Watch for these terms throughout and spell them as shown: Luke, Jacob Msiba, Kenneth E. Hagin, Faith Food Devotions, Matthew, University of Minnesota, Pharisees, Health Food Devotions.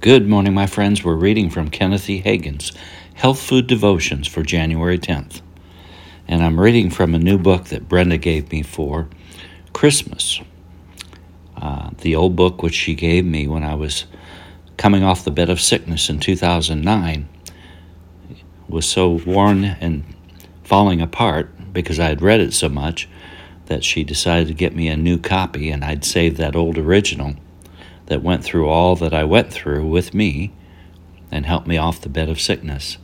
Good morning, my friends. We're reading from Kenneth E. Hagin's Health Food Devotions for January 10th. And I'm reading from a new book that Brenda gave me for Christmas. The old book which she gave me when I was coming off the bed of sickness in 2009 was so worn and falling apart because I had read it so much that she decided to get me a new copy, and I'd saved that old original that went through all that I went through with me and helped me off the bed of sickness,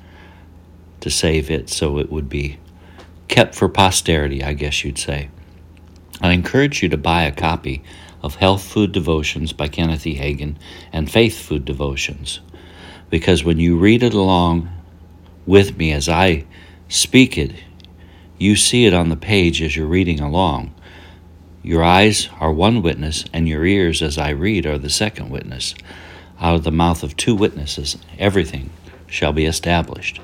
to save it so it would be kept for posterity, I guess you'd say. I encourage you to buy a copy of Health Food Devotions by Kenneth E. Hagin and Faith Food Devotions, because when you read it along with me as I speak it, you see it on the page as you're reading along. Your eyes are one witness, and your ears, as I read, are the second witness. Out of the mouth of two witnesses, everything shall be established.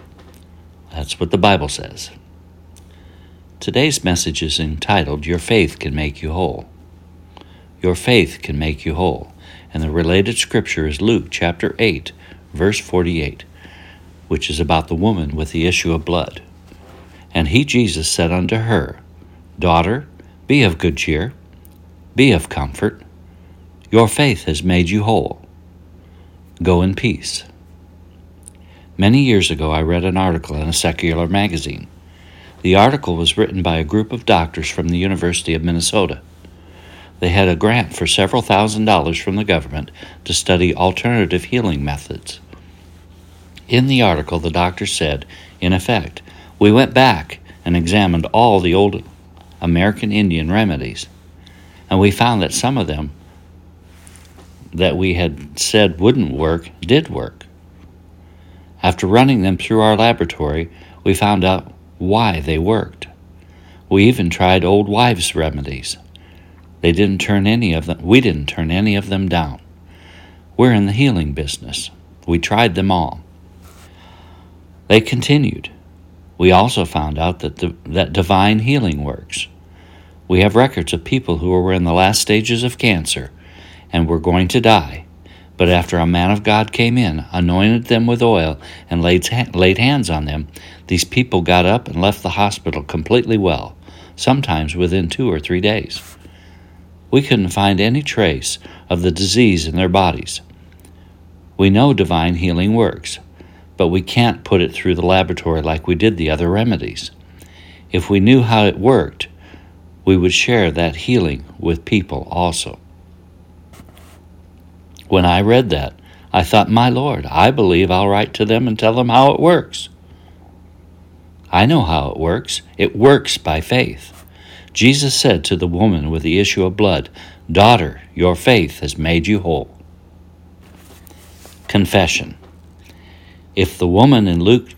That's what the Bible says. Today's message is entitled, Your Faith Can Make You Whole. Your faith can make you whole. And the related scripture is Luke chapter 8, verse 48, which is about the woman with the issue of blood. And he, Jesus, said unto her, Daughter, be of good cheer, be of comfort, your faith has made you whole. Go in peace. Many years ago, I read an article in a secular magazine. The article was written by a group of doctors from the University of Minnesota. They had a grant for several $1,000s from the government to study alternative healing methods. In the article, the doctor said, in effect, we went back and examined all the old American Indian remedies, and we found that some of them that we had said wouldn't work did work. After running them through our laboratory, we found out why they worked. We even tried old wives' remedies. We didn't turn any of them down. We're in the healing business. We tried them all. They continued. We also found out that divine healing works. We have records of people who were in the last stages of cancer and were going to die, but after a man of God came in, anointed them with oil, and laid hands on them, these people got up and left the hospital completely well, sometimes within 2 or 3 days. We couldn't find any trace of the disease in their bodies. We know divine healing works, but we can't put it through the laboratory like we did the other remedies. If we knew how it worked, we would share that healing with people also. When I read that, I thought, my Lord, I believe I'll write to them and tell them how it works. I know how it works. It works by faith. Jesus said to the woman with the issue of blood, Daughter, your faith has made you whole. Confession. If the woman in Luke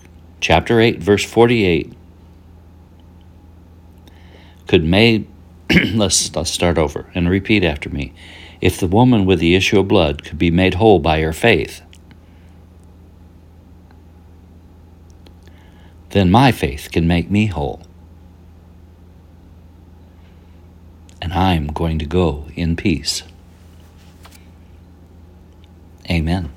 chapter 8, verse 48 let's start over and repeat after me. If the woman with the issue of blood could be made whole by her faith, then my faith can make me whole. And I'm going to go in peace. Amen.